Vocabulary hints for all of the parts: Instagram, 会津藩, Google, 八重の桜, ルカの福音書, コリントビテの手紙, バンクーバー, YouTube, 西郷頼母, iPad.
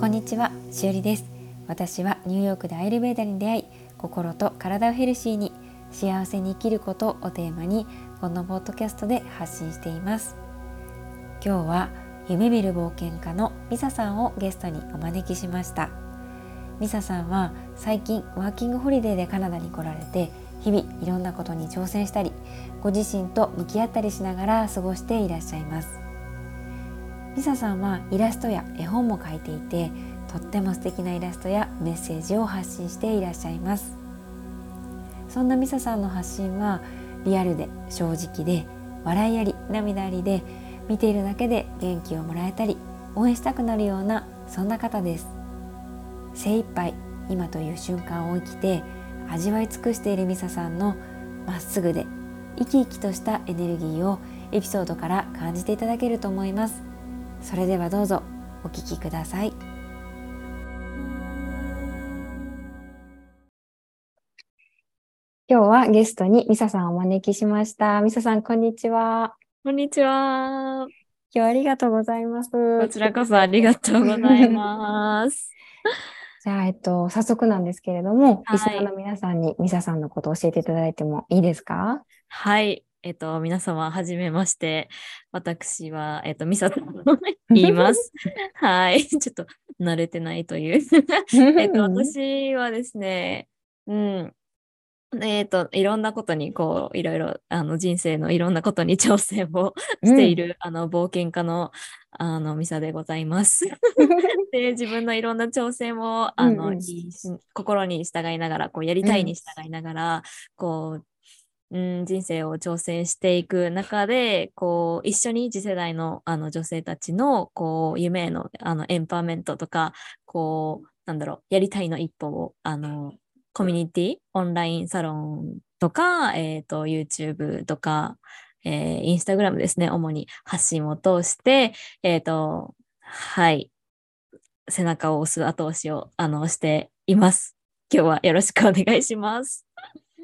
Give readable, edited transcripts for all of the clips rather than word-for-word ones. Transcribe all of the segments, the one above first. こんにちは、しおりです。私はニューヨークでアイルベーダに出会い、心と体をヘルシーに幸せに生きることをテーマにこのポッドキャストで発信しています。今日は夢見る冒険家のミサさんをゲストにお招きしました。ミサさんは最近ワーキングホリデーでカナダに来られて、日々いろんなことに挑戦したり、ご自身と向き合ったりしながら過ごしていらっしゃいます。ミサさんはイラストや絵本も描いていて、とっても素敵なイラストやメッセージを発信していらっしゃいます。そんなミサさんの発信はリアルで正直で、笑いあり涙ありで、見ているだけで元気をもらえたり応援したくなるような、そんな方です。精一杯今という瞬間を生きて味わい尽くしているミサさんのまっすぐで生き生きとしたエネルギーをエピソードから感じていただけると思います。それではどうぞお聞きください。今日はゲストにミサさんをお招きしました。ミサさん、こんにちは。こんにちは。今日ありがとうございます。こちらこそありがとうございますじゃあ、早速なんですけれども、リスナーの皆さんにミサさんのことを教えていただいてもいいですか？はい。皆様、はじめまして。私は、ミサと言います。はい。ちょっと慣れてないという私はですね、いろんなことにこういろいろ人生のいろんなことに挑戦をしている、冒険家のミサでございますで、自分のいろんな挑戦を心に従いながら、こうやりたいに従いながら、こう、人生を挑戦していく中で、こう一緒に次世代の女性たちのこう夢へのエンパワーメントとか、こうなんだろう、やりたいの一歩をコミュニティ、オンラインサロンとか、YouTube とか、Instagram ですね、主に発信を通して、はい、背中を押す後押しをしています。今日はよろしくお願いします。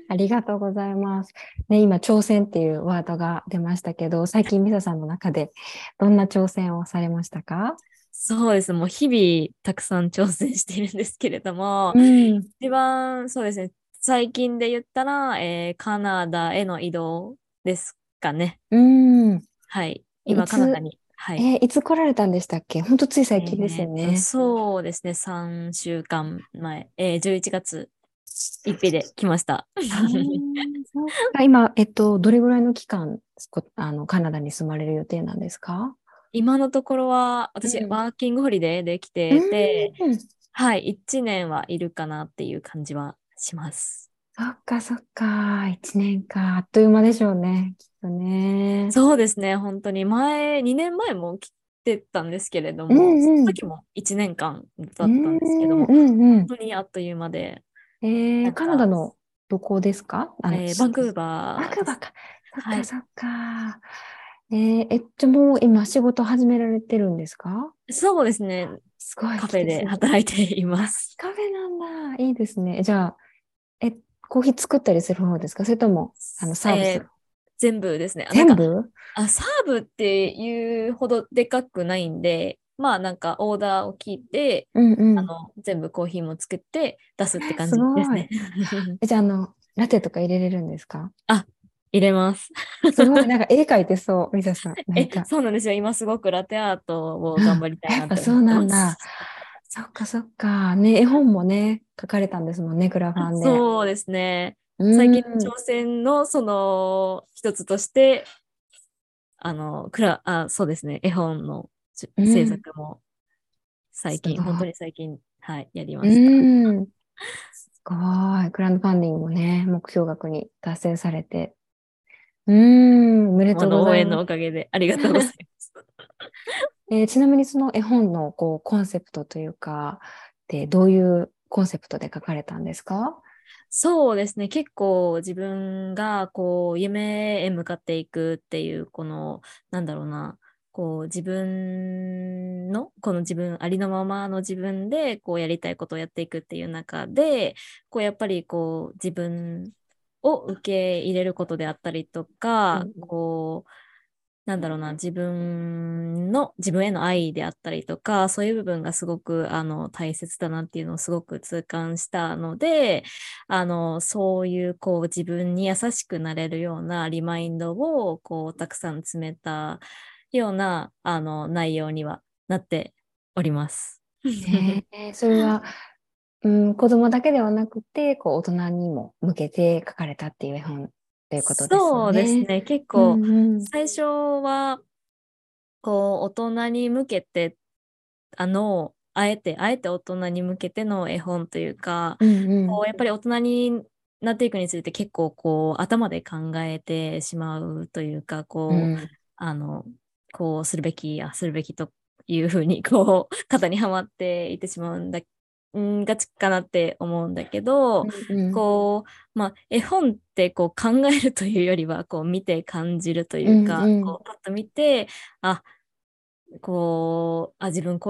ありがとうございます。ね、今、挑戦っていうワードが出ましたけど、最近ミサさんの中でどんな挑戦をされましたか？そうです。もう日々たくさん挑戦しているんですけれども、一番そうですね、最近で言ったら、カナダへの移動ですかね。はい。今カナダに。はい。いつ来られたんでしたっけ？本当つい最近ですよね。そうですね。3週間前、11月1日で来ました。今、どれぐらいの期間カナダに住まれる予定なんですか？今のところは私、ワーキングホリデーで来てて、はい、1年はいるかなっていう感じはします。そっかそっか、1年か、あっという間でしょうね、きっとね。そうですね、本当に2年前も来てたんですけれども、その時も1年間だったんですけども、本当にあっという間で。カナダのどこですか？バンクーバー。バンクーバーか、そっかそっか。はい、じゃあもう今仕事始められてるんですか？そうですね。すごい。カフェで働いています。カフェなんだ。いいですね。じゃあ、コーヒー作ったりする方ですか？それとも、サーブする？全部ですね。全部？サーブっていうほどでかくないんで、まあなんかオーダーを聞いて、全部コーヒーも作って出すって感じですね。じゃあ、ラテとか入れれるんですか？入れますすごい、なんか絵描いてそう、ミサさん。そうなんですよ、今すごくラテアートを頑張りたいなと思ってます。そうなんだ。そっかそっか、ね、絵本もね描かれたんですもんね、クラファンで。そうですね、最近の挑戦のその一つとして、そうですね、絵本の制作も最近、本当に最近、はい、やりました。すごい、クラウドファンディングもね、目標額に達成されて、おめでとうございます。応援のおかげでありがとうございますちなみにその絵本のこうコンセプトというかで、どういうコンセプトで書かれたんですか？そうですね、結構自分がこう夢へ向かっていくっていう、このなんだろうな、こう自分のこの自分ありのままの自分でこうやりたいことをやっていくっていう中で、こうやっぱりこう自分を受け入れることであったりとか、こうなんだろうな、自分への愛であったりとか、そういう部分がすごく大切だなっていうのをすごく痛感したので、そういうこう自分に優しくなれるようなリマインドをこうたくさん詰めたような内容にはなっております。それは、子供だけではなくてこう大人にも向けて書かれたっていう絵本ということですね。そうですね。結構、最初はこう大人に向けてあえて大人に向けての絵本というか、こうやっぱり大人になっていくについて結構こう頭で考えてしまうというか、こう、こうするべきというふうにこう肩にはまっていってしまうんだけどがちかなって思うんだけど、こう絵本ってこう考えるというよりはこう見て感じるというか、こうパッと見て自分こ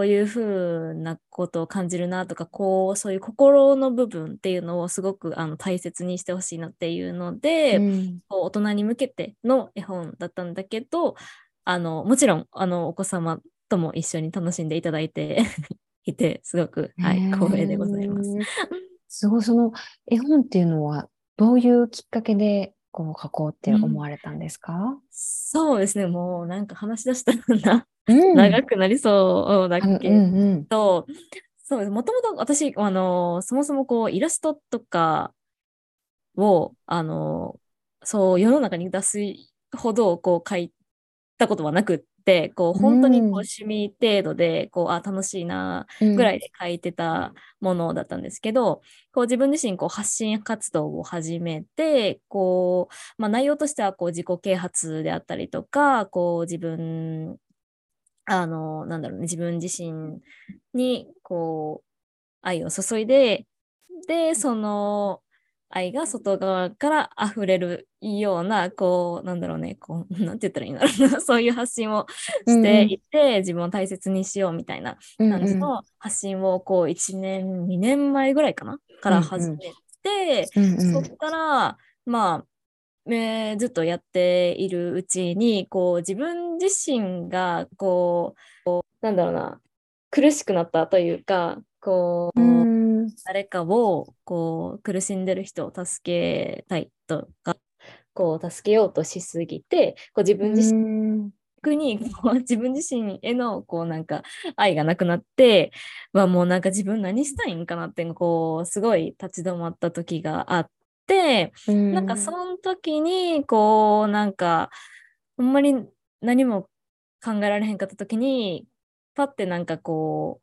ういう風なことを感じるなとか、こうそういう心の部分っていうのをすごく大切にしてほしいなっていうので、こう大人に向けての絵本だったんだけど、もちろんお子様とも一緒に楽しんでいただいていて、すごく、光栄でございます。すごい、その絵本っていうのはどういうきっかけでこう書こうって思われたんですか？そうですね、もうなんか話し出したら長くなりそうだけど、もともと私そもそもこうイラストとかをそう世の中に出すほどこう書いたことはなくて、こう本当にこう趣味程度でこう楽しいなぐらいで書いてたものだったんですけど、こう自分自身こう発信活動を始めて、こう、内容としてはこう自己啓発であったりとか、こう自分自身にこう愛を注いで、でその愛が外側から溢れるような、こう、なんて言ったらいいんだろうな、そういう発信をしていて、自分を大切にしようみたいな感じの発信を、こう、1年、2年前ぐらいかなから始めて、そこから、ずっとやっているうちに、こう、自分自身が、苦しくなったというか、こう、誰かをこう苦しんでる人を助けたいとか、こう助けようとしすぎて、こう自分自身にこう自分自身へのこうなんか愛がなくなって、もうなんか自分何したいんかなってこうすごい立ち止まった時があって、なんかその時にこうなんかあんまり何も考えられへんかった時にパッてなんかこう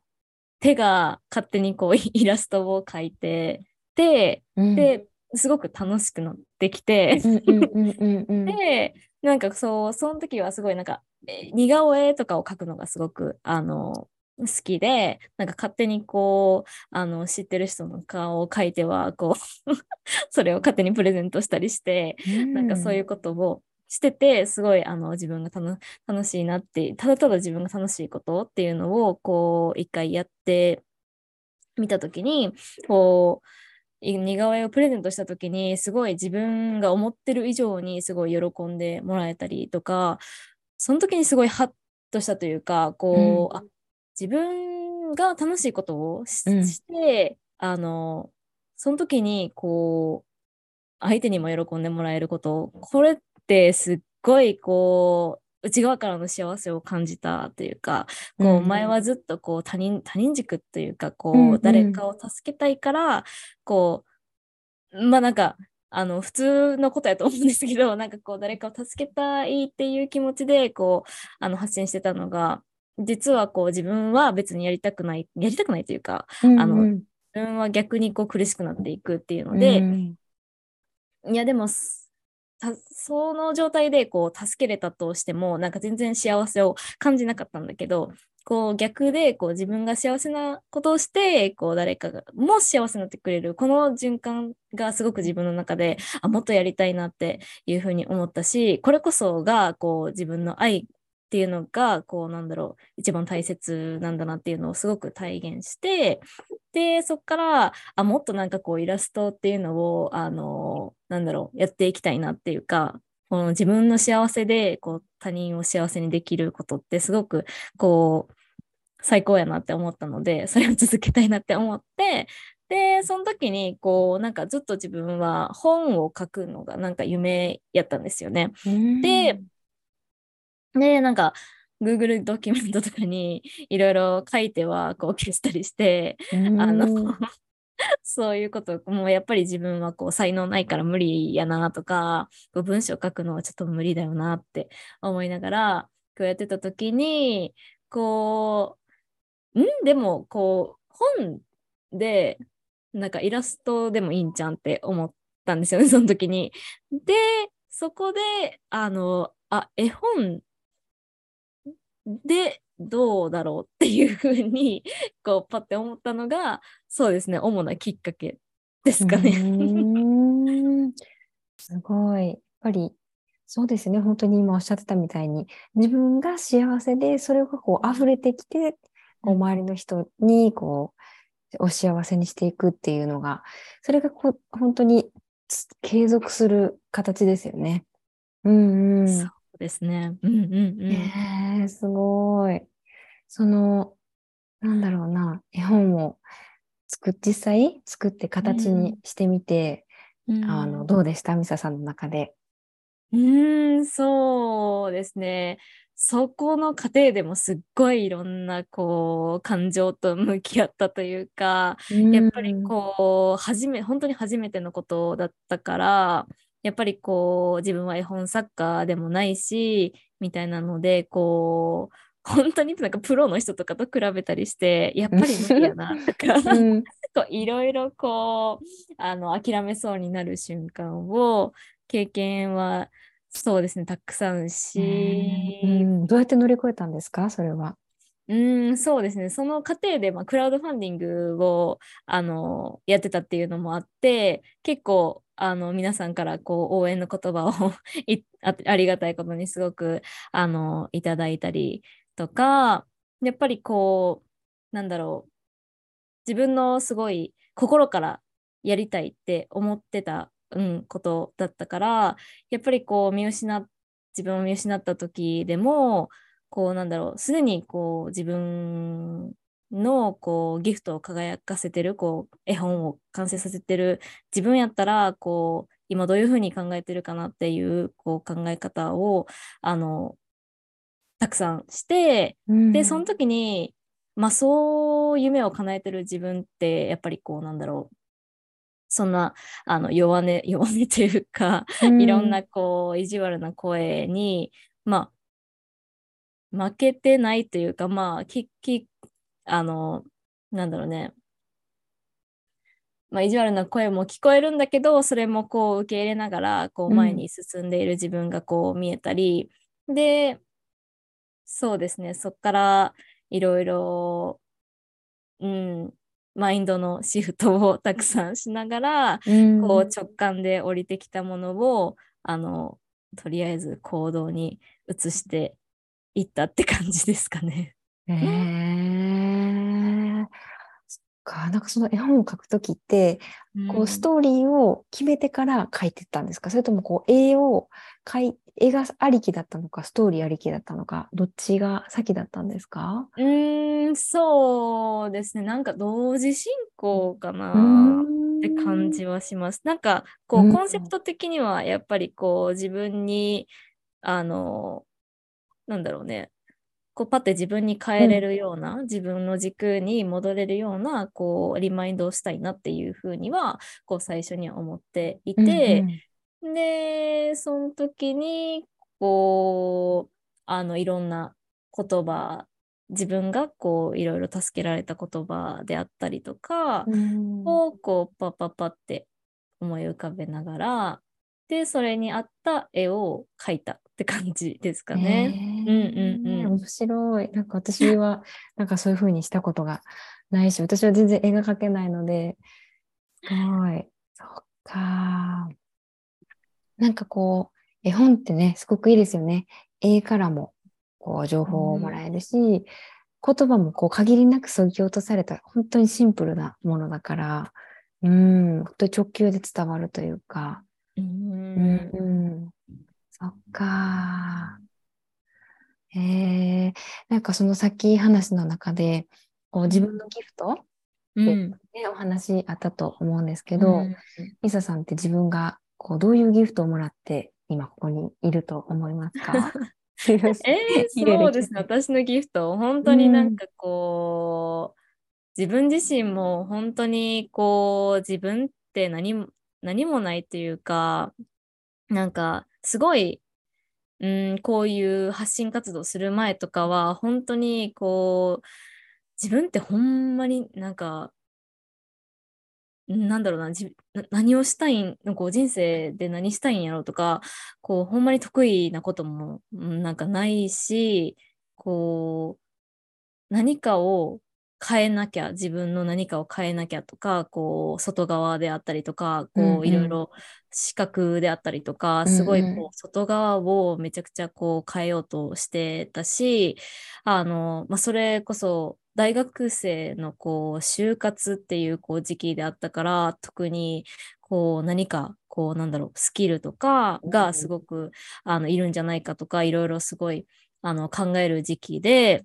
手が勝手にこうイラストを描いてて、ですごく楽しくなってきて、でなんかその時はすごいなんか似顔絵とかを描くのがすごく好きで、なんか勝手にこう知ってる人の顔を描いてはこうそれを勝手にプレゼントしたりして、なんかそういうことをしてて、すごい自分が楽しいなって、ただただ自分が楽しいことっていうのをこう一回やってみた時に、こう似顔絵をプレゼントした時にすごい自分が思ってる以上にすごい喜んでもらえたりとか、その時にすごいハッとしたというか、こう、自分が楽しいことをして、その時にこう相手にも喜んでもらえること、これすっごいこう内側からの幸せを感じたというか、こう前はずっとこう他人軸というか、こう誰かを助けたいから、こうなんか普通のことやと思うんですけど、なんかこう誰かを助けたいっていう気持ちでこう発信してたのが、実はこう自分は別にやりたくないというか、自分は逆にこう苦しくなっていくっていうので、いやでもその状態でこう助けれたとしてもなんか全然幸せを感じなかったんだけど、こう逆でこう自分が幸せなことをして、こう誰かも幸せになってくれる、この循環がすごく自分の中でもっとやりたいなっていうふうに思ったし、これこそがこう自分の愛っていうのがこう一番大切なんだなっていうのをすごく体現して、でそこからもっとなんかこうイラストっていうのをやっていきたいなっていうか、この自分の幸せでこう他人を幸せにできることってすごくこう最高やなって思ったので、それを続けたいなって思って、でその時にこうなんかずっと自分は本を書くのがなんか夢やったんですよね。でなんか Google ドキュメントとかにいろいろ書いてはこう消したりして、そういうこともうやっぱり自分はこう才能ないから無理やなとか、文章書くのはちょっと無理だよなって思いながらこうやってた時にこうでもこう本でなんかイラストでもいいんじゃんって思ったんですよね、その時に。でそこで絵本でどうだろうっていうふうにこうパッて思ったのが、そうですね、主なきっかけですかね。すごい、やっぱりそうですね、本当に今おっしゃってたみたいに自分が幸せでそれがこう溢れてきてこう周りの人にこうお幸せにしていくっていうのが、それがこう本当に継続する形ですよね。そうですね。すごい。そのなんだろうな、絵本を実際作って形にしてみて、どうでした？ミサさんの中で。そうですね。そこの過程でもすっごいいろんなこう感情と向き合ったというか、やっぱりこう本当に初めてのことだったから、やっぱりこう自分は絵本作家でもないしみたいなので、こう本当になんかプロの人とかと比べたりして、やっぱり無理やなとかいろいろこう諦めそうになる瞬間を経験はそうですねたくさんし、どうやって乗り越えたんですか、それは。そうですね、その過程で、クラウドファンディングをやってたっていうのもあって、結構皆さんからこう応援の言葉をありがたいことにすごくいただいたりとか、やっぱりこうなんだろう、自分のすごい心からやりたいって思ってたことだったから、やっぱりこう自分を見失った時でもこうなんだろう、すでにこう自分のこうギフトを輝かせてるこう絵本を完成させてる自分やったら、こう今どういうふうに考えてるかなっていう、こう考え方をたくさんして、でその時にそう夢を叶えてる自分ってやっぱりこうなんだろう、そんな弱音というか、いろんなこう意地悪な声に負けてないというか、なんだろうね、意地悪な声も聞こえるんだけど、それもこう受け入れながらこう前に進んでいる自分がこう見えたり、でそうですね、そっからいろいろマインドのシフトをたくさんしながら、こう直感で降りてきたものをとりあえず行動に移していったって感じですかね。そっか。なんかその絵本を描くときって、こうストーリーを決めてから描いてったんですか？それともこう絵がありきだったのか、ストーリーありきだったのか、どっちが先だったんですか？そうですね、なんか同時進行かなって感じはします。なんかこうコンセプト的にはやっぱりこう自分になんだろうね、こうパッて自分に変えれるような、自分の軸に戻れるようなこうリマインドをしたいなっていうふうにはこう最初には思っていて、でその時にこういろんな言葉、自分がこういろいろ助けられた言葉であったりとかをこうパッって思い浮かべながら、でそれに合った絵を描いたって感じですかね。面白い。なんか私はなんかそういう風にしたことがないし、私は全然絵が描けないので、すごい。そっか。なんかこう絵本ってね、すごくいいですよね。絵からもこう情報をもらえるし、言葉もこう限りなく削ぎ落とされた本当にシンプルなものだから、本当に直球で伝わるというか、そっか。なんかそのさっき話の中でこう自分のギフトって、お話あったと思うんですけど、リサさんって自分がこうどういうギフトをもらって今ここにいると思いますか？そうですね、私のギフト本当になんかこう、自分自身も本当にこう自分って何もないというか、なんかすごい、こういう発信活動する前とかは本当にこう自分ってほんまになんかなんだろうな、何をしたいの、こう人生で何したいんやろうとか、こうほんまに得意なこともなんかないし、こう何かを変えなきゃ、自分の何かを変えなきゃとか、こう外側であったりとか、こういろいろ視覚であったりとか、すごいこう外側をめちゃくちゃこう変えようとしてたし、それこそ大学生のこう就活っていうこう時期であったから、特にこう何かこうなんだろう、スキルとかがすごくいるんじゃないかとか、いろいろすごい考える時期で、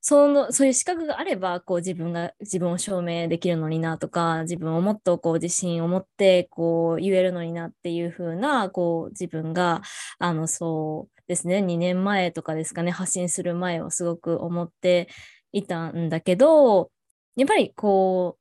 そういう資格があればこう自分を証明できるのになとか、自分をもっとこう自信を持ってこう言えるのになっていう風な、こう自分がそうですね、2年前とかですかね、発信する前はすごく思っていたんだけど、やっぱりこ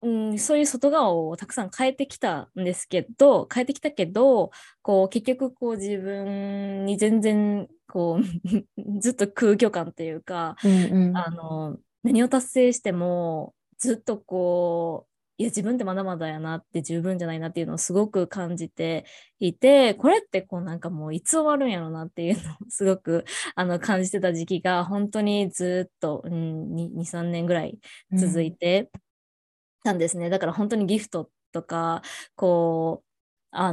う、そういう外側をたくさん変えてきたけど、こう結局こう自分に全然こうずっと空虚感っていうか、何を達成してもずっとこう、いや自分ってまだまだやなって、十分じゃないなっていうのをすごく感じていて、これってこうなんかもういつ終わるんやろうなっていうのをすごく感じてた時期が本当にずっと、2、3年ぐらい続いてたんですね。だから本当にギフトとか、こうそ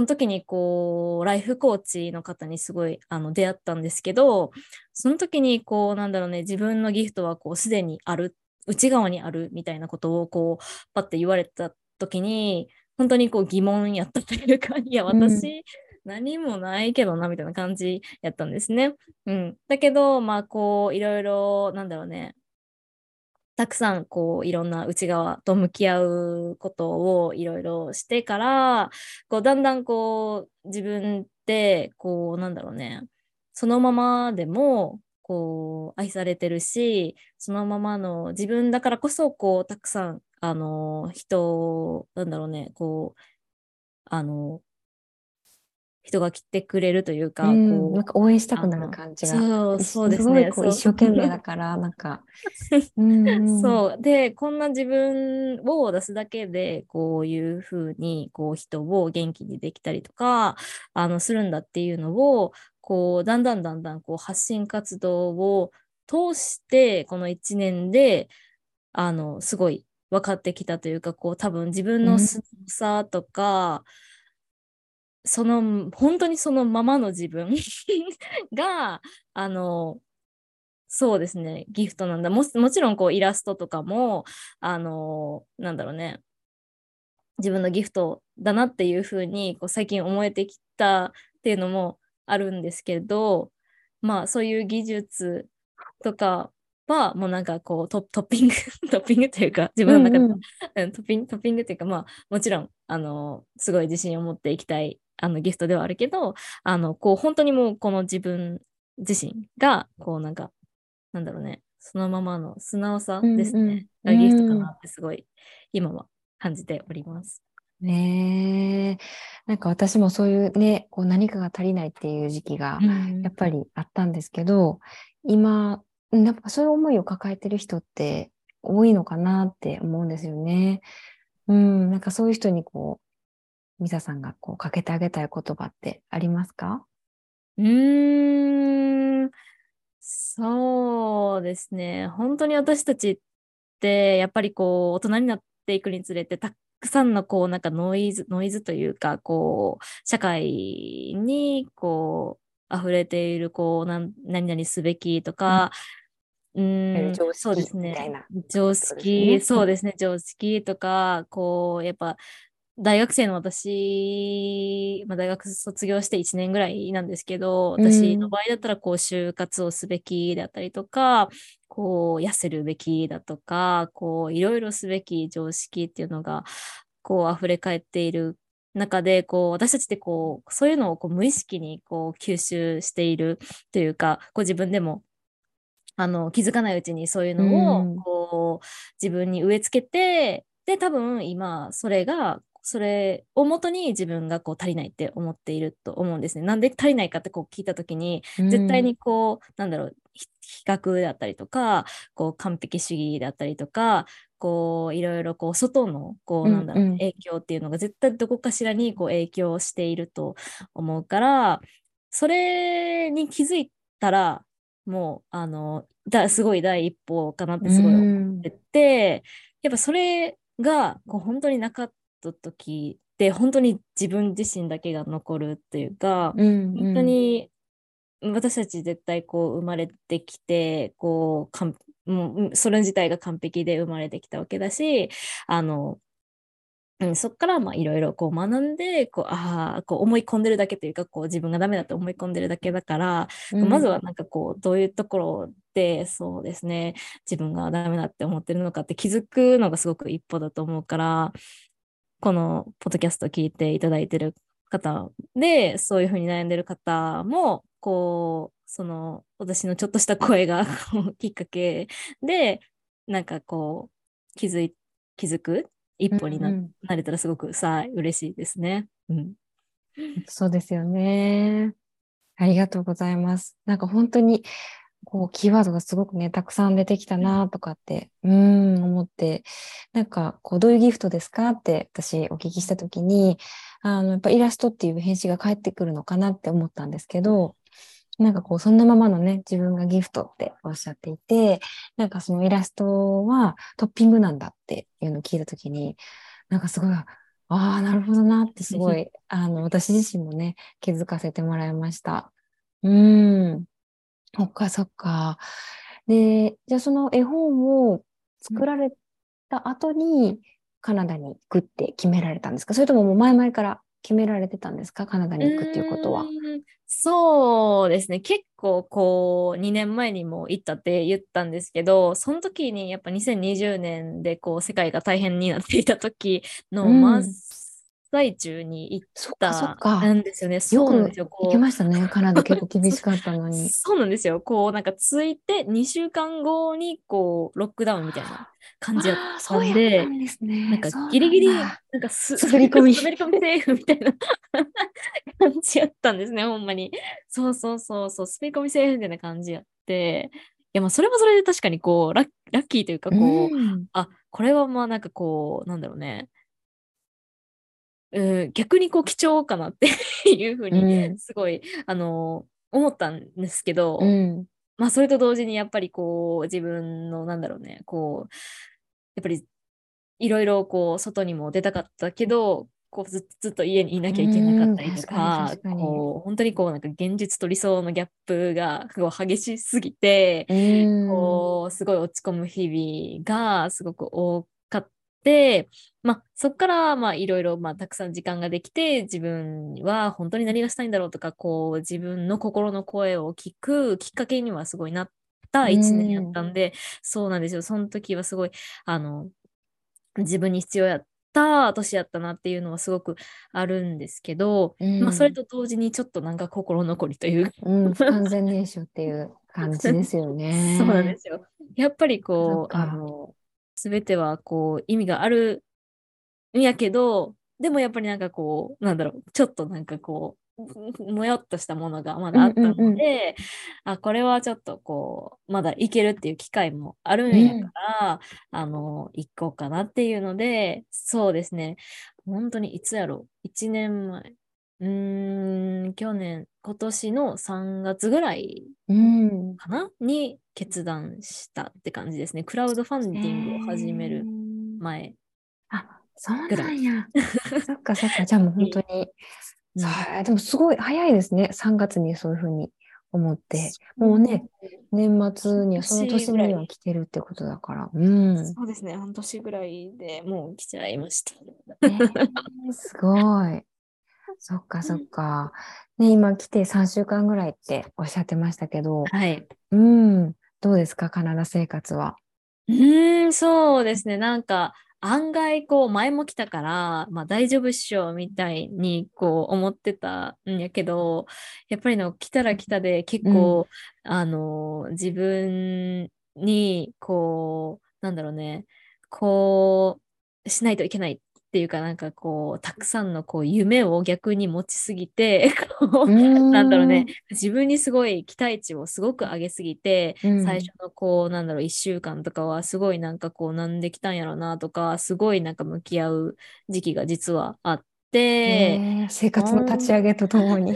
の時にこうライフコーチの方にすごい出会ったんですけど、その時にこうなんだろうね、自分のギフトはこうすでにある、内側にあるみたいなことをこうパッて言われた時に、本当にこう疑問やったというか、いや私何もないけどなみたいな感じやったんですね。だけどこういろいろなんだろうね、たくさんこういろんな内側と向き合うことをいろいろしてから、こうだんだんこう自分ってこうなんだろうね、そのままでもこう愛されてるし、そのままの自分だからこそこうたくさん人なんだろうね、こう人が来てくれるというか、こうなんか応援したくなる感じが、そうですね、すごいこう一生懸命だからなんかそうで、こんな自分を出すだけでこういう風にこう人を元気にできたりとかするんだっていうのをこうだんだんこう発信活動を通してこの1年ですごい分かってきたというか、こう多分自分の素直さとか、その本当にそのままの自分がそうですね、ギフトなんだ。もちろんこうイラストとかもなんだろうね、自分のギフトだなっていう風にこう最近思えてきたっていうのもあるんですけど、そういう技術とかはもうなんかこうトッピングというか、自分の中で、トッピングというか、もちろんすごい自信を持っていきたいギフトではあるけど、こう本当にもうこの自分自身がこうなんかなんだろうね、そのままの素直さですね、がギフトかなってすごい今は感じております。なんか私もそういうね、こう何かが足りないっていう時期がやっぱりあったんですけど、今やっぱそういう思いを抱えてる人って多いのかなって思うんですよね。なんかそういう人にこうミサさんがこうかけてあげたい言葉ってありますか？そうですね、本当に私たちってやっぱりこう大人になっていくにつれてたくさんのこうなんかノイズというか、こう社会にこう溢れているこう何々すべきとか、常識みたいな、そうですね、常識とか、こうやっぱ大学生の私、まあ、大学卒業して1年ぐらいなんですけど、私の場合だったらこう就活をすべきだったりとか、こう痩せるべきだとか、こういろいろすべき常識っていうのがこう溢れ返っている中で、こう私たちってこうそういうのをこう無意識にこう吸収しているというか、こう自分でも気づかないうちにそういうのをこう自分に植え付けて、で多分今それをもとに自分がこう足りないって思っていると思うんですね。なんで足りないかってこう聞いたときに、絶対にこうなんだろう、比較だったりとか、こう完璧主義だったりとか、こういろいろこう外のこうなんだろう、影響っていうのが絶対どこかしらにこう影響していると思うから、それに気づいたらもうすごい第一歩かなってすごい思ってて、やっぱそれがこう本当になかった時で本当に自分自身だけが残るっていうか、本当に私たち絶対こう生まれてきてこうもうそれ自体が完璧で生まれてきたわけだし、そこからいろいろ学んでこう思い込んでるだけというか、こう自分がダメだって思い込んでるだけだから、まずはなんかこうどういうところでそうですね、自分がダメだって思ってるのかって気づくのがすごく一歩だと思うから、このポッドキャストを聞いていただいてる方でそういうふうに悩んでる方もこうその私のちょっとした声がきっかけでなんかこう気づく一歩になれたらすごく嬉しいですね、そうですよね。ありがとうございます。なんか本当にこうキーワードがすごくねたくさん出てきたなとかって思って、なんかこうどういうギフトですかって私お聞きした時にやっぱイラストっていう返信が返ってくるのかなって思ったんですけど、なんかこうそんなままのね自分がギフトっておっしゃっていて、なんかそのイラストはトッピングなんだっていうのを聞いた時に、なんかすごいなるほどなってすごい私自身もね気づかせてもらいました。そっかそっか。で、じゃあその絵本を作られた後に、カナダに行くって決められたんですか？それとももう前々から決められてたんですか？カナダに行くっていうことは。そうですね。結構こう2年前にも行ったって言ったんですけど、その時にやっぱ2020年でこう世界が大変になっていた時の最中に行ったんですよね。そうなんですよ。行きましたね。カナダ結構厳しかったのに。そうなんですよ。こうなんかついて2週間後にこうロックダウンみたいな感じだったんで、なんかギリギリなんか滑り込みセーフみたいな感じやったんですね。ほんまに。そう滑り込みセーフみたいな感じやって。いやまあそれもそれで確かにこうラッキーというかこう、これはまあなんかこうなんだろうね。逆にこう貴重かなっていうふうにすごい、思ったんですけど、まあそれと同時にやっぱりこう自分のなんだろうね、こうやっぱりいろいろこう外にも出たかったけど、こうずっと家にいなきゃいけなかったりとか、こう本当にこうなんか現実と理想のギャップがこう激しすぎて、こうすごい落ち込む日々がすごく多かった。でそこからいろいろたくさん時間ができて、自分は本当に何がしたいんだろうとか、こう自分の心の声を聞くきっかけにはすごいなった1年やったんで、そうなんですよ。その時はすごい自分に必要やった年やったなっていうのはすごくあるんですけど、それと同時にちょっとなんか心残りという、完全燃焼っていう感じですよね。そうなんですよ。やっぱりこう全てはこう意味があるんやけど、でもやっぱりなんかこうなんだろう、ちょっとなんかこうもやっとしたものがまだあったので、これはちょっとこうまだ行けるっていう機会もあるんやから、行こうかなっていうので、そうですね、本当にいつやろう、1年前今年の3月ぐらいかな、に決断したって感じですね。クラウドファンディングを始める前ぐらい。そっかそっか。じゃあもう本当にでもすごい早いですね。3月にそういうふうに思って、もうね、年末にはその年には来てるってことだから、うん、そうですね、半年ぐらいでもう来ちゃいました。すごい。そっかそっか、ね、今来て3週間ぐらいっておっしゃってましたけど、はい、うん、どうですかカナダ生活は。そうですね、なんか案外こう前も来たから、まあ、大丈夫っしょみたいにこう思ってたんやけど、やっぱりの来たら来たで結構、うん、自分にこうなんだろうね、こうしないといけないっていうか、なんかこうたくさんのこう夢を逆に持ちすぎてなんだろうね、自分にすごい期待値をすごく上げすぎて、最初のこうなんだろう1週間とかはすごいなんかこうなんできたんやろうなとか、すごいなんか向き合う時期が実はあって、生活の立ち上げとともに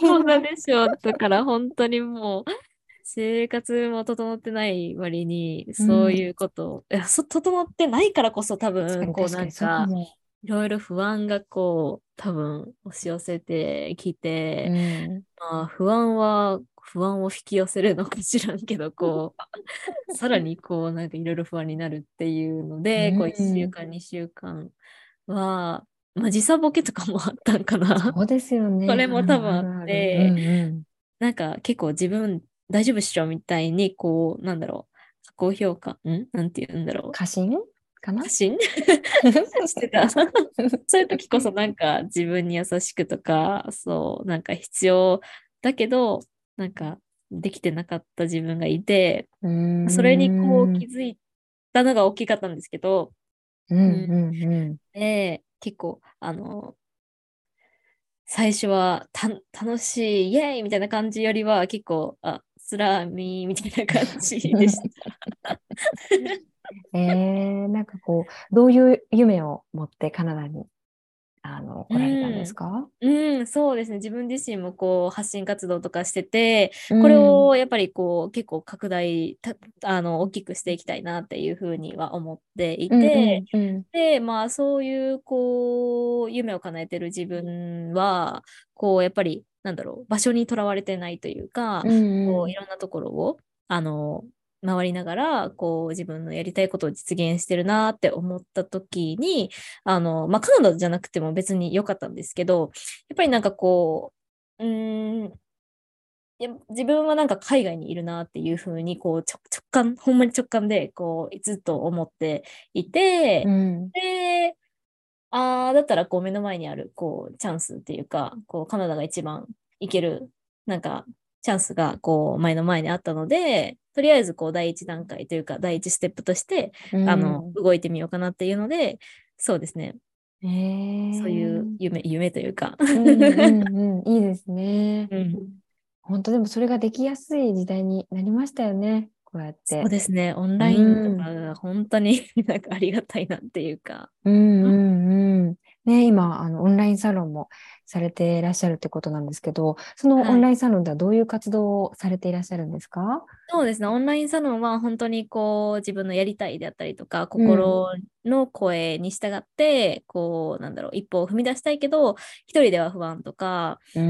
そうなんですよ。だから本当にもう生活も整ってない割にそういうこと、いや、整ってないからこそ多分こうなんかいろいろ不安がこう多分押し寄せてきて、まあ、不安は不安を引き寄せるのか知らんけどこうさらにこうなんかいろいろ不安になるっていうので、こう1週間2週間は、まあ、時差ボケとかもあったんかな。そうですよね。それも多分あって、なんか結構自分大丈夫っしょみたいにこうなんだろう高評価なんて言うんだろう過信かな過信してたそういう時こそなんか自分に優しくとか、そうなんか必要だけどなんかできてなかった自分がいて、それにこう気づいたのが大きかったんですけど、で結構最初は楽しいイエーイみたいな感じよりは結構つらみみたいな感じでしたなんかこうどういう夢を持ってカナダに来られたんですか？そうですね、自分自身もこう発信活動とかしてて、これをやっぱりこう結構拡大大きくしていきたいなっていうふうには思っていて、でまあそういうこう夢を叶えてる自分はこうやっぱりなんだろう場所にとらわれてないというか、こういろんなところを回りながらこう自分のやりたいことを実現してるなって思った時にまあ、カナダじゃなくても別に良かったんですけど、やっぱりなんかこう自分はなんか海外にいるなっていう風にこう直感ほんまに直感でこうずっと思っていて、でだったらこう目の前にあるこうチャンスっていうかこうカナダが一番いけるなんかチャンスがこう前にあったので、とりあえずこう第一段階というか第一ステップとして、動いてみようかなっていうので、そうですね、そういう夢というかいいですね、本当でもそれができやすい時代になりましたよね。こうやってそうですね、オンラインとかが本当になんかありがたいなっていうか、ね、今オンラインサロンもされていらっしゃるってことなんですけど、そのオンラインサロンではどういう活動をされていらっしゃるんですか？そうですね、オンラインサロンは本当にこう自分のやりたいであったりとか心の声に従って、こうなんだろう一歩を踏み出したいけど一人では不安とか、やっ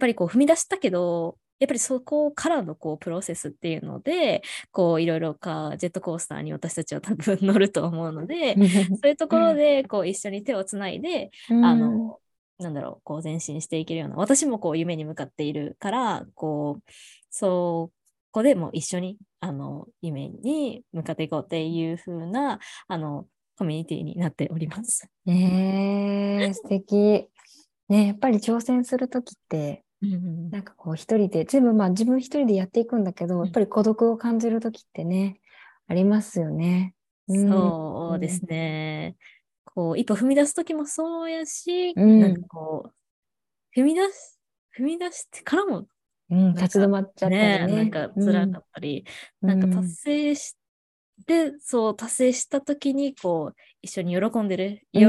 ぱりこう踏み出したけどやっぱりそこからのこうプロセスっていうのでこういろいろかジェットコースターに私たちは多分乗ると思うのでそういうところでこう一緒に手をつないでなんだろうこう前進していけるような、私もこう夢に向かっているからこうそこでもう一緒に夢に向かっていこうっていう風なコミュニティになっております。素敵、ね、やっぱり挑戦するときってなんかこう一人で全部まあ自分一人でやっていくんだけど、やっぱり孤独を感じる時ってねありますよね。そうですね、こう一歩踏み出す時もそうやし、なんかこう踏み出してからも、立ち止まっちゃったりね、なんか辛かったり、なんか達成してそう達成した時にこう一緒に喜んでくれ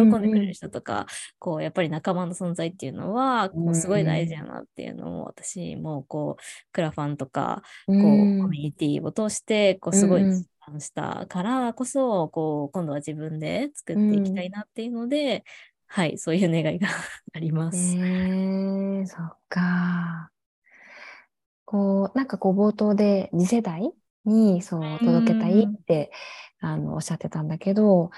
る人とか、こうやっぱり仲間の存在っていうのはこうすごい大事やなっていうのを、私もこうクラファンとかこう、コミュニティを通してこうすごい実感したからこそ、こう今度は自分で作っていきたいなっていうので、はい、そういう願いがあります。そっか。こうなんかこう冒頭で次世代にそう届けたいって、うん、おっしゃってたんだけど、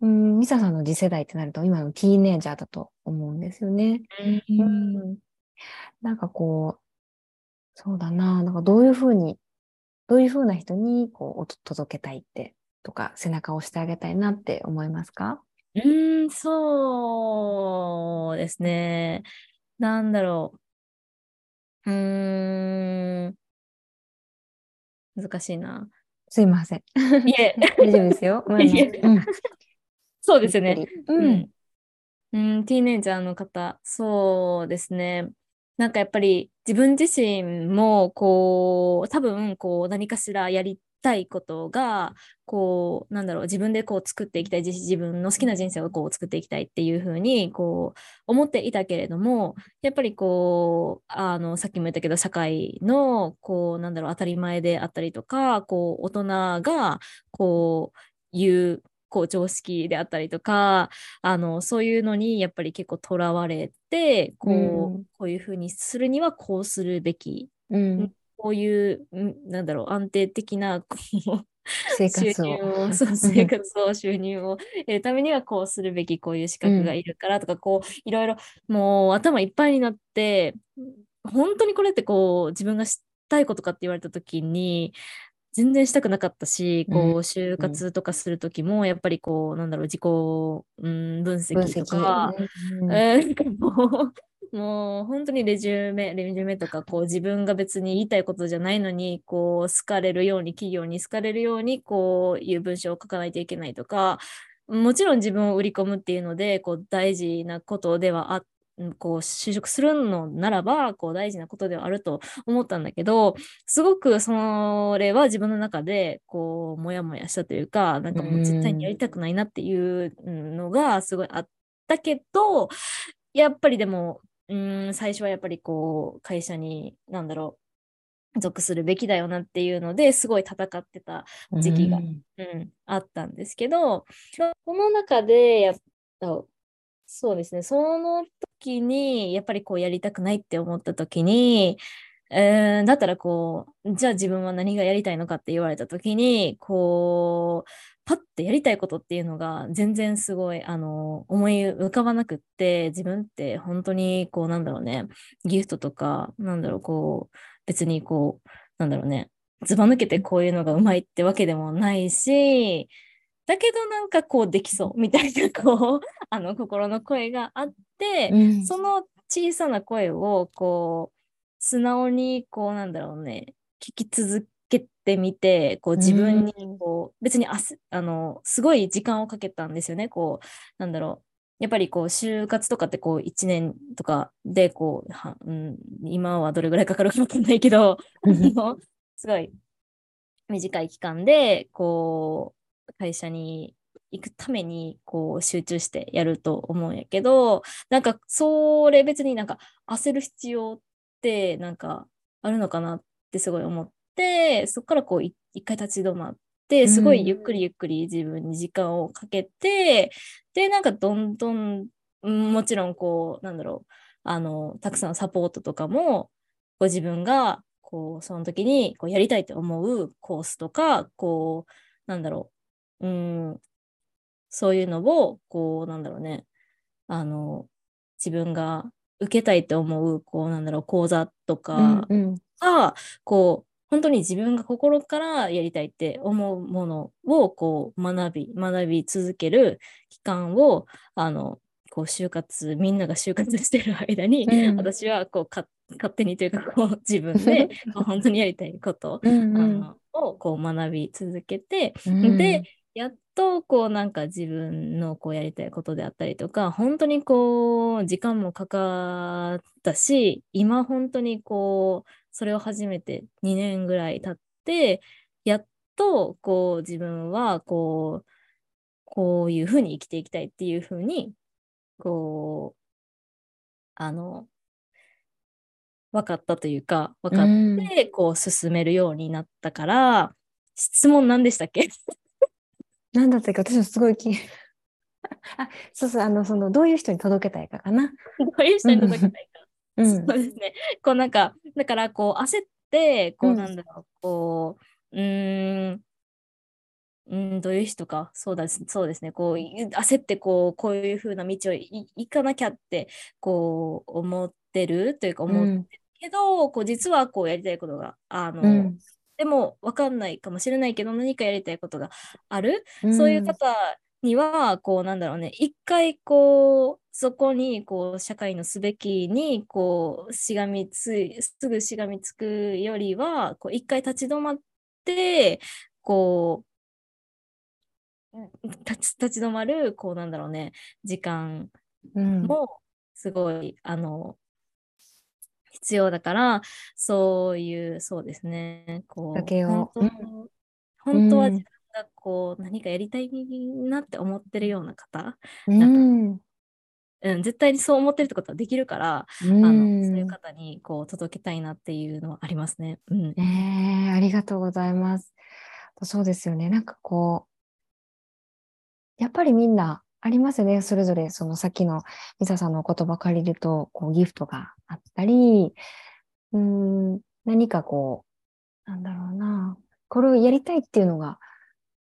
うん、ミサさんの次世代ってなると今のティーネイジャーだと思うんですよね。うんうん、なんかこうそうだな、なんかどういうふうな人にこう届けたいってとか背中を押してあげたいなって思いますか？そうですね。なんだろう。難しいな。すいません。いえ、大丈夫ですよ。まあね、うん、そうですよね。うん。ティーネイジャーの方、そうですね。なんかやっぱり自分自身もこう多分こう何かしらやりたいことがこうなんだろう自分でこう作っていきたい自分の好きな人生をこう作っていきたいっていう風にこう思っていたけれどもやっぱりこうさっきも言ったけど社会のこうなんだろう当たり前であったりとかこう大人がこう言う常識であったりとかそういうのにやっぱり結構とらわれてこういう風にするにはこうするべき、うん、こういうなんだろう安定的なこう生活を収入を得るためにはこうするべきこういう資格がいるからとか、うん、こういろいろもう頭いっぱいになって本当にこれってこう自分がしたいことかって言われた時に全然したくなかったし就活とかする時もやっぱりこうなんだろう自己、分析とかもう本当にレジュメとかこう自分が別に言いたいことじゃないのにこう好かれるように企業に好かれるようにこういう文章を書かないといけないとかもちろん自分を売り込むっていうのでこう大事なことではあってこう就職するのならばこう大事なことではあると思ったんだけどすごくそれは自分の中でこうモヤモヤしたというかなんかもう絶対にやりたくないなっていうのがすごいあったけどやっぱりでも最初はやっぱりこう会社になんだろう属するべきだよなっていうのですごい戦ってた時期があったんですけどこの中でやっぱそうですねその時にやっぱりこうやりたくないって思った時に、だったらこうじゃあ自分は何がやりたいのかって言われた時にこうパッてやりたいことっていうのが全然すごい思い浮かばなくって自分って本当にこうなんだろうねギフトとかなんだろうこう別にこうなんだろうねずば抜けてこういうのがうまいってわけでもないしだけどなんかこうできそうみたいなこう心の声があって、うん、その小さな声をこう素直にこうなんだろうね聞き続けてみてこう自分にこう、うん、別にすごい時間をかけたんですよねこうなんだろうやっぱりこう就活とかってこう1年とかでこう今はどれぐらいかかるかわかんないけどすごい短い期間でこう会社に行くためにこう集中してやると思うんやけどなんかそれ別になんか焦る必要ってなんかあるのかなってすごい思ってそこからこう一回立ち止まってすごいゆっくりゆっくり自分に時間をかけて、うん、でなんかどんどんもちろんこうなんだろうたくさんサポートとかもご自分がこうその時にこうやりたいと思うコースとかこうなんだろうそういうのをこうなんだろうね自分が受けたいと思うこうなんだろう講座とかが、うんうん、こう本当に自分が心からやりたいって思うものをこう学び続ける期間をこう就活みんなが就活してる間に、うん、私はこう勝手にというかこう自分で本当にやりたいことうん、をこう学び続けて、うん、でやっとこうなんか自分のこうやりたいことであったりとか本当にこう時間もかかったし今本当にこうそれを始めて2年ぐらい経ってやっとこう自分はこういうふうに生きていきたいっていうふうにこう分かったというか分かってこう進めるようになったから、うん、質問何でしたっけなんだったか私もすごい気にそうそうどういう人に届けたいかなどういう人に届けたいかそうですね。こうなんかだからこう焦ってこうなんだろう、こうどういう人か、そうですね、こう焦ってこういう風な道を行かなきゃってこう思ってるというか思ってるけど、こう実はこうやりたいことがでも分かんないかもしれないけど何かやりたいことがある、そういう方にはこうなんだろうね、一回こうそこにこう社会のすべきにこうすぐしがみつくよりはこう一回立ち止まってこう立ち止まるこうなんだろうね、時間もすごい、必要だから、そうですね、こう本当は自分がこう何かやりたいなって思ってるような方だと、絶対にそう思ってるってことはできるから、そういう方にこう届けたいなっていうのはありますね。ありがとうございます。そうですよね、なんかこうやっぱりみんなありますね。それぞれそのさっきのミサさんのお言葉借りると、こうギフトがあったり、何かこう、なんだろうな、これをやりたいっていうのが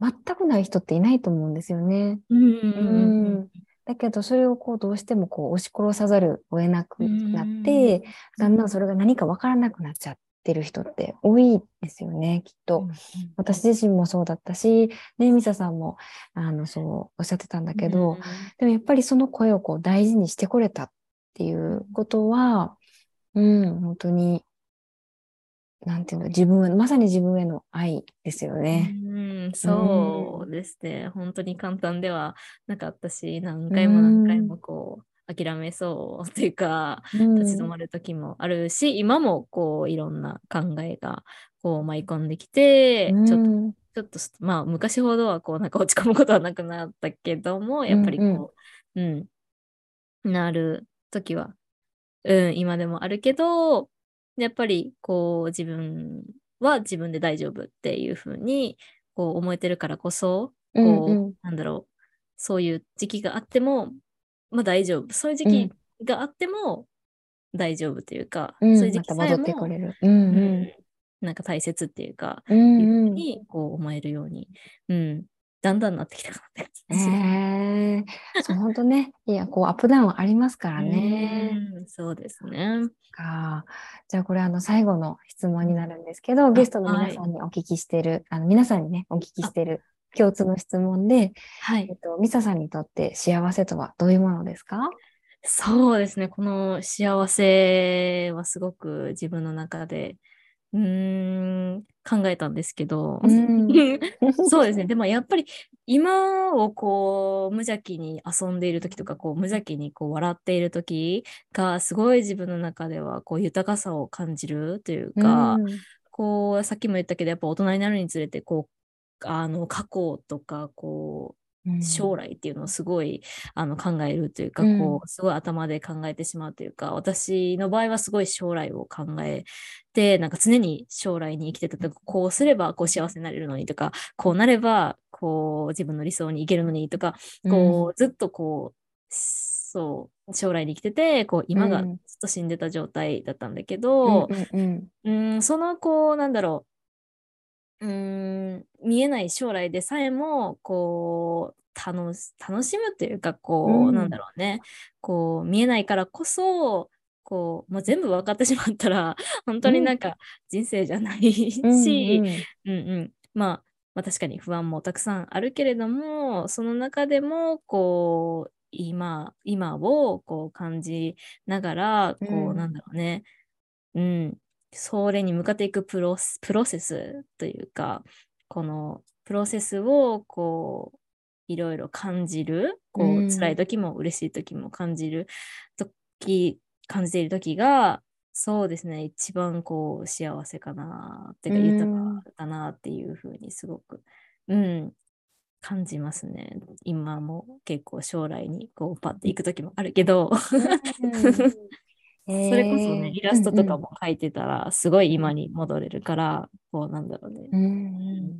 全くない人っていないと思うんですよね。だけどそれをこうどうしてもこう押し殺さざるを得なくなって、だんだんそれが何かわからなくなっちゃって。てる人って多いですよね、きっと。私自身もそうだったし、ね、ミサさんもそうおっしゃってたんだけど、でもやっぱりその声をこう大事にしてこれたっていうことは、本当になんていうの、まさに自分への愛ですよね。そうですね、本当に簡単ではなかったし、何回もこう諦めそうというか立ち止まる時もあるし、今もこういろんな考えがこう舞い込んできて、ちょっとまあ昔ほどはこうなんか落ち込むことはなくなったけども、やっぱりこうなる時は今でもあるけど、やっぱりこう自分は自分で大丈夫っていう風にこう思えてるからこそ、なんだろう、そういう時期があってもまあ大丈夫、そういう時期があっても大丈夫というか、そういう時期さえも、なんか大切っていうか、いうふうにこう思えるように、だんだんなってきたかなって感じです。本当ね、こうアップダウンはありますからね。そうですね。じゃあこれ最後の質問になるんですけど、ゲストの皆さんにお聞きしてる、皆さんにねお聞きしてる。共通の質問で、ミサさんにとって幸せとはどういうものですか？そうですね、この幸せはすごく自分の中で考えたんですけど、そうですね、でもやっぱり今をこう無邪気に遊んでいる時とか、こう無邪気にこう笑っている時がすごい自分の中ではこう豊かさを感じるというか、こうさっきも言ったけど、やっぱ大人になるにつれてこう過去とかこう将来っていうのをすごい考えるというか、こうすごい頭で考えてしまうというか、私の場合はすごい将来を考えて、なんか常に将来に生きてたとか、こうすればこう幸せになれるのにとか、こうなればこう自分の理想に行けるのにとか、こうずっとこうそう将来に生きてて、こう今がずっと死んでた状態だったんだけど、そのこうなんだろう、見えない将来でさえもこう楽しむというか、こう、なんだろうね、こう見えないからこそこう、全部分かってしまったら本当になんか人生じゃないし、まあ確かに不安もたくさんあるけれども、その中でもこう今をこう感じながら、こうなんだろうね、それに向かっていくプロセスというか、このプロセスをこういろいろ感じる、こう辛い時も嬉しい時も感じている時が、そうですね、一番こう幸せかなっていうか、豊かだなっていうふうにすごく感じますね。今も結構将来にこうパッていく時もあるけどそれこそね、イラストとかも描いてたらすごい今に戻れるから、こうなんだろうね。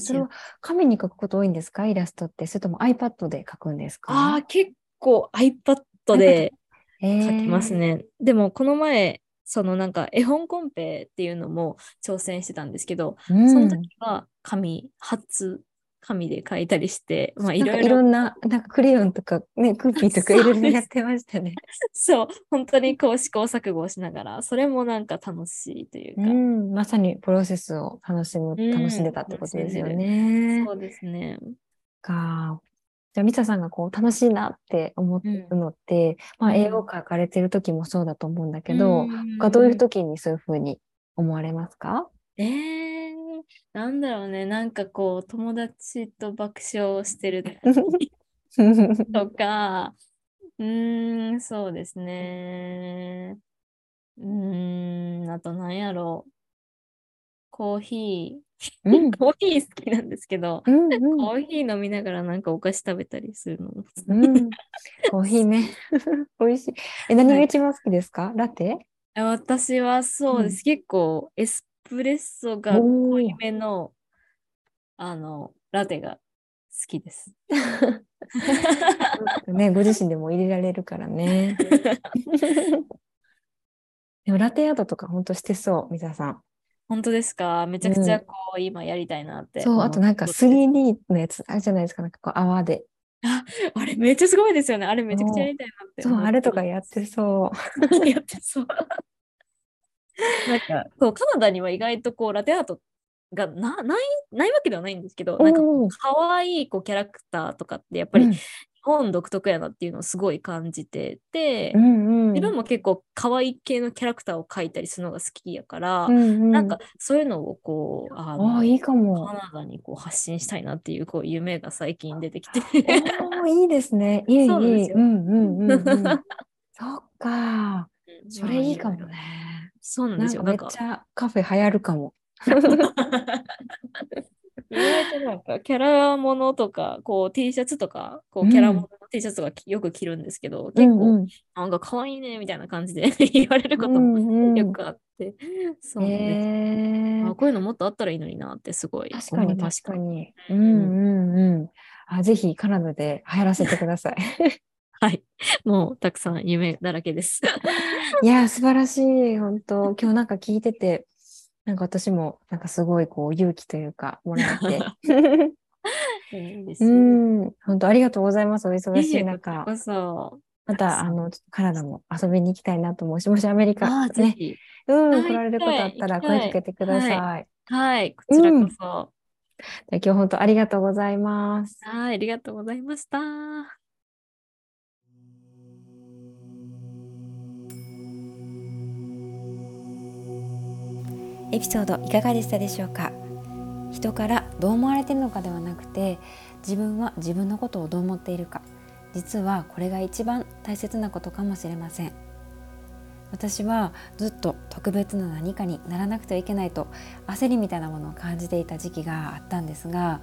それは紙に描くこと多いんですか、イラストって？それとも iPad で描くんですか？結構 iPad で書きますね。でもこの前そのなんか絵本コンペっていうのも挑戦してたんですけど、うん、その時は紙で書いたりして、まあ、いろんなクレヨンとか、ね、クッキーとかいろいろやってましたね。そう、本当にこう試行錯誤しながら、それもなんか楽しいというか、うん、まさにプロセスを楽しんでたってことですよね。そうですね。かじゃあミツァさんがこう楽しいなって思うのって、うん、まあ、絵を描かれてる時もそうだと思うんだけど、うん、他どういう時にそういう風に思われますか？なんだろうね、なんかこう友達と爆笑してるとかそうですね、あとなんやろう、コーヒー好きなんですけど、うんうん、コーヒー飲みながらなんかお菓子食べたりするのも、うん、コーヒーね美味しい。何が一番好きですか？ラテ？私はそうです、結構エスプレッソが濃いめのラテが好きですね、ご自身でも入れられるからねでもラテアートとか本当してそう、ミツァさん。本当ですか？めちゃくちゃこう、うん、今やりたいなって。そう、あとなんか 3D のやつあるじゃないですか、なんかこう泡で あれめっちゃすごいですよね。あれめちゃくちゃやりたいなって。そう、あれとかやってそうやってそうなんかこうカナダには意外とこうラテアートがないわけではないんですけど、なんかかわいいこうキャラクターとかってやっぱり日本独特やなっていうのをすごい感じてて、自分も結構かわいい系のキャラクターを描いたりするのが好きやから、なんかそういうのをこういいかもカナダにこう発信したいなっていう、こう夢が最近出てきていいですね。いいそうですよ、そっか、それいいかもね。そうなんですよ。なんかめっちゃカフェ流行るかも。なんかキャラものとかこう T シャツとかこうキャラもの T シャツがよく着るんですけど、結構、なんか可愛いねみたいな感じで言われることもよくあって、そうなんです、こういうのもっとあったらいいのになってすごい。確かに確かに。ぜひカナダで流行らせてください。はい、もうたくさん夢だらけですいや素晴らしい、本当今日なんか聞いてて、なんか私もなんかすごいこう勇気というかもらっていいですね、本当ありがとうございます。お忙しい中、こそまたカナダも遊びに行きたいなと思うし、もしアメリカ、ぜひ、来られることあったら声かけてください。はい、こちらこそ、じゃ今日本当ありがとうございます。はい、ありがとうございました。エピソードいかがでしたでしょうか？人からどう思われているのかではなくて、自分は自分のことをどう思っているか、実はこれが一番大切なことかもしれません。私はずっと特別な何かにならなくてはいけないと焦りみたいなものを感じていた時期があったんですが、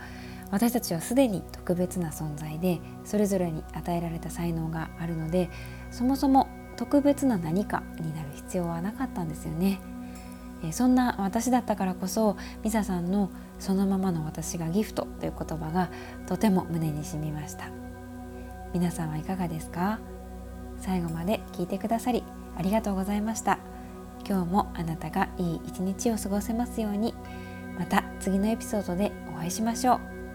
私たちはすでに特別な存在で、それぞれに与えられた才能があるので、そもそも特別な何かになる必要はなかったんですよね。そんな私だったからこそ、ミツァさんのそのままの私がギフトという言葉がとても胸に染みました。皆さんはいかがですか？最後まで聞いてくださりありがとうございました。今日もあなたがいい一日を過ごせますように。また次のエピソードでお会いしましょう。